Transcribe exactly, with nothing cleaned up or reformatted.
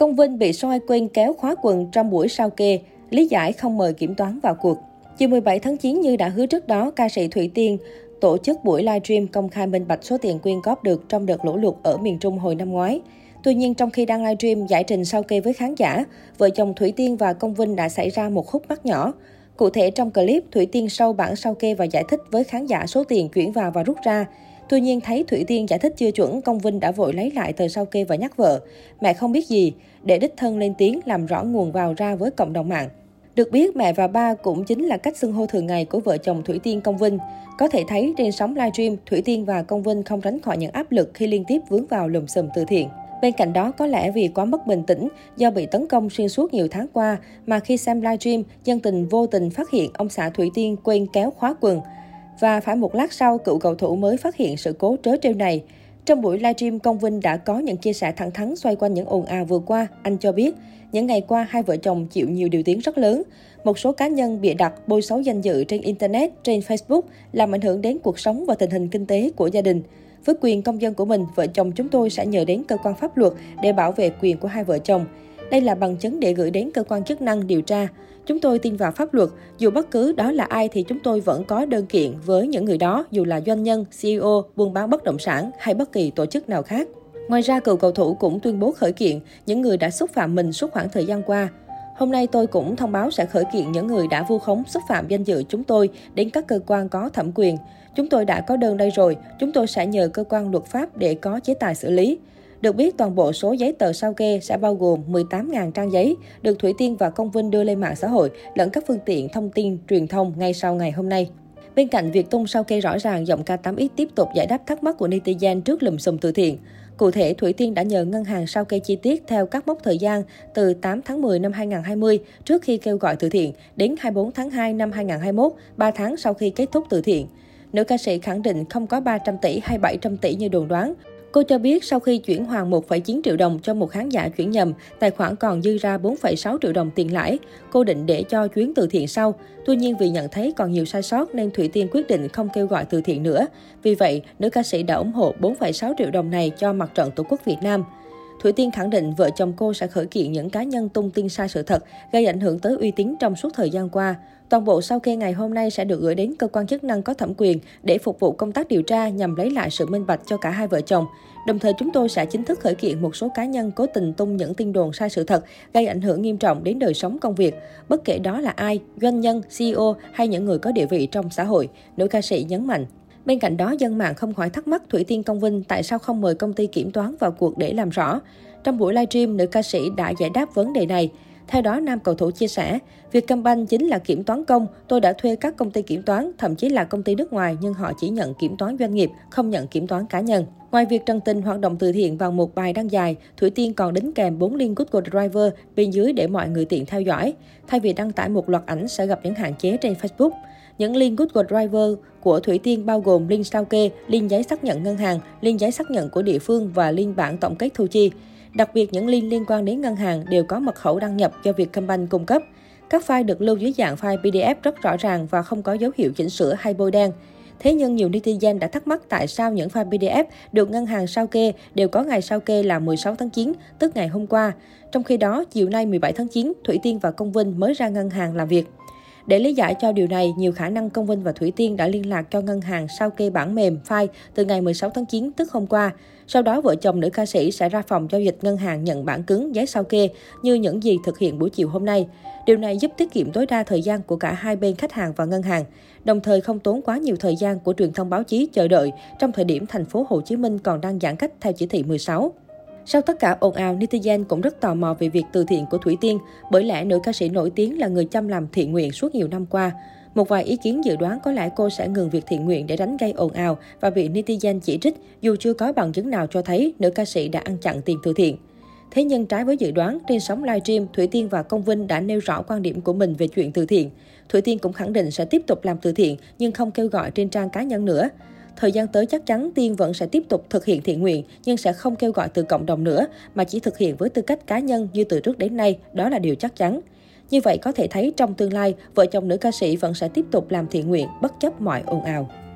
Công Vinh bị soi quên kéo khóa quần trong buổi sao kê, lý giải không mời kiểm toán vào cuộc. Chiều mười bảy tháng chín, như đã hứa trước đó, ca sĩ Thủy Tiên tổ chức buổi livestream công khai minh bạch số tiền quyên góp được trong đợt lũ lụt ở miền Trung hồi năm ngoái. Tuy nhiên, trong khi đang livestream giải trình sao kê với khán giả, vợ chồng Thủy Tiên và Công Vinh đã xảy ra một khúc mắc nhỏ. Cụ thể, trong clip, Thủy Tiên show bản sao kê và giải thích với khán giả số tiền chuyển vào và rút ra. Tuy nhiên, thấy Thủy Tiên giải thích chưa chuẩn, Công Vinh đã vội lấy lại tờ sao kê và nhắc vợ: "Mẹ không biết gì", để đích thân lên tiếng làm rõ nguồn vào ra với cộng đồng mạng. Được biết, mẹ và ba cũng chính là cách xưng hô thường ngày của vợ chồng Thủy Tiên, Công Vinh. Có thể thấy, trên sóng livestream, Thủy Tiên và Công Vinh không tránh khỏi những áp lực khi liên tiếp vướng vào lùm xùm từ thiện. Bên cạnh đó, có lẽ vì quá mất bình tĩnh, do bị tấn công xuyên suốt nhiều tháng qua, mà khi xem livestream, dân tình vô tình phát hiện ông xã Thủy Tiên quên kéo khóa quần. Và phải một lát sau, cựu cầu thủ mới phát hiện sự cố trớ trêu này. Trong buổi livestream, Công Vinh đã có những chia sẻ thẳng thắn xoay quanh những ồn ào vừa qua. Anh cho biết, những ngày qua hai vợ chồng chịu nhiều điều tiếng rất lớn. Một số cá nhân bịa đặt, bôi xấu danh dự trên Internet, trên Facebook làm ảnh hưởng đến cuộc sống và tình hình kinh tế của gia đình. Với quyền công dân của mình, vợ chồng chúng tôi sẽ nhờ đến cơ quan pháp luật để bảo vệ quyền của hai vợ chồng. Đây là bằng chứng để gửi đến cơ quan chức năng điều tra. Chúng tôi tin vào pháp luật, dù bất cứ đó là ai thì chúng tôi vẫn có đơn kiện với những người đó, dù là doanh nhân, xê e ô, buôn bán bất động sản hay bất kỳ tổ chức nào khác. Ngoài ra, cựu cầu thủ cũng tuyên bố khởi kiện những người đã xúc phạm mình suốt khoảng thời gian qua. Hôm nay tôi cũng thông báo sẽ khởi kiện những người đã vu khống xúc phạm danh dự chúng tôi đến các cơ quan có thẩm quyền. Chúng tôi đã có đơn đây rồi, chúng tôi sẽ nhờ cơ quan luật pháp để có chế tài xử lý. Được biết, toàn bộ số giấy tờ sao kê sẽ bao gồm mười tám nghìn trang giấy, được Thủy Tiên và Công Vinh đưa lên mạng xã hội lẫn các phương tiện thông tin truyền thông ngay sau ngày hôm nay. Bên cạnh việc tung sao kê rõ ràng, giọng ca tám ích tiếp tục giải đáp thắc mắc của netizen trước lùm xùm từ thiện. Cụ thể, Thủy Tiên đã nhờ ngân hàng sao kê chi tiết theo các mốc thời gian từ tám tháng mười năm hai nghìn không trăm hai mươi trước khi kêu gọi từ thiện đến hai mươi tư tháng hai năm hai nghìn không trăm hai mươi mốt, ba tháng sau khi kết thúc từ thiện. Nữ ca sĩ khẳng định không có ba trăm tỷ hay bảy trăm tỷ như đồn đoán. Cô cho biết sau khi chuyển hoàn một phẩy chín triệu đồng cho một khán giả chuyển nhầm, tài khoản còn dư ra bốn phẩy sáu triệu đồng tiền lãi. Cô định để cho chuyến từ thiện sau. Tuy nhiên, vì nhận thấy còn nhiều sai sót nên Thủy Tiên quyết định không kêu gọi từ thiện nữa. Vì vậy, nữ ca sĩ đã ủng hộ bốn phẩy sáu triệu đồng này cho Mặt trận Tổ quốc Việt Nam. Thủy Tiên khẳng định vợ chồng cô sẽ khởi kiện những cá nhân tung tin sai sự thật, gây ảnh hưởng tới uy tín trong suốt thời gian qua. Toàn bộ sao kê ngày hôm nay sẽ được gửi đến cơ quan chức năng có thẩm quyền để phục vụ công tác điều tra nhằm lấy lại sự minh bạch cho cả hai vợ chồng. Đồng thời, chúng tôi sẽ chính thức khởi kiện một số cá nhân cố tình tung những tin đồn sai sự thật, gây ảnh hưởng nghiêm trọng đến đời sống công việc, bất kể đó là ai, doanh nhân, xê e ô hay những người có địa vị trong xã hội, nữ ca sĩ nhấn mạnh. Bên cạnh đó, dân mạng không khỏi thắc mắc Thủy Tiên, Công Vinh tại sao không mời công ty kiểm toán vào cuộc để làm rõ. Trong buổi livestream, nữ ca sĩ đã giải đáp vấn đề này. Theo đó, nam cầu thủ chia sẻ, Vietcombank chính là kiểm toán công, tôi đã thuê các công ty kiểm toán, thậm chí là công ty nước ngoài, nhưng họ chỉ nhận kiểm toán doanh nghiệp, không nhận kiểm toán cá nhân. Ngoài việc trần tình hoạt động từ thiện vào một bài đăng dài, Thủy Tiên còn đính kèm bốn link Google Drive bên dưới để mọi người tiện theo dõi. Thay vì đăng tải một loạt ảnh sẽ gặp những hạn chế trên Facebook. Những link Google Drive của Thủy Tiên bao gồm link sao kê, link giấy xác nhận ngân hàng, link giấy xác nhận của địa phương và link bản tổng kết thu chi. Đặc biệt, những link liên quan đến ngân hàng đều có mật khẩu đăng nhập do Vietcombank cung cấp. Các file được lưu dưới dạng file pê đê ép rất rõ ràng và không có dấu hiệu chỉnh sửa hay bôi đen. Thế nhưng, nhiều netizen đã thắc mắc tại sao những file pê đê ép được ngân hàng sao kê đều có ngày sao kê là mười sáu tháng chín, tức ngày hôm qua. Trong khi đó, chiều nay mười bảy tháng chín, Thủy Tiên và Công Vinh mới ra ngân hàng làm việc. Để lý giải cho điều này, nhiều khả năng Công Vinh và Thủy Tiên đã liên lạc cho ngân hàng sao kê bản mềm file từ ngày mười sáu tháng chín, tức hôm qua. Sau đó, vợ chồng nữ ca sĩ sẽ ra phòng giao dịch ngân hàng nhận bản cứng giấy sao kê như những gì thực hiện buổi chiều hôm nay. Điều này giúp tiết kiệm tối đa thời gian của cả hai bên khách hàng và ngân hàng, đồng thời không tốn quá nhiều thời gian của truyền thông báo chí chờ đợi trong thời điểm thành phố Hồ Chí Minh còn đang giãn cách theo chỉ thị mười sáu. Sau tất cả ồn ào, netizen cũng rất tò mò về việc từ thiện của Thủy Tiên, bởi lẽ nữ ca sĩ nổi tiếng là người chăm làm thiện nguyện suốt nhiều năm qua. Một vài ý kiến dự đoán có lẽ cô sẽ ngừng việc thiện nguyện để tránh gây ồn ào và bị netizen chỉ trích, dù chưa có bằng chứng nào cho thấy nữ ca sĩ đã ăn chặn tiền từ thiện. Thế nhưng, trái với dự đoán, trên sóng livestream, Thủy Tiên và Công Vinh đã nêu rõ quan điểm của mình về chuyện từ thiện. Thủy Tiên cũng khẳng định sẽ tiếp tục làm từ thiện nhưng không kêu gọi trên trang cá nhân nữa. Thời gian tới, chắc chắn Tiên vẫn sẽ tiếp tục thực hiện thiện nguyện nhưng sẽ không kêu gọi từ cộng đồng nữa, mà chỉ thực hiện với tư cách cá nhân như từ trước đến nay, đó là điều chắc chắn. Như vậy, có thể thấy trong tương lai, vợ chồng nữ ca sĩ vẫn sẽ tiếp tục làm thiện nguyện bất chấp mọi ồn ào.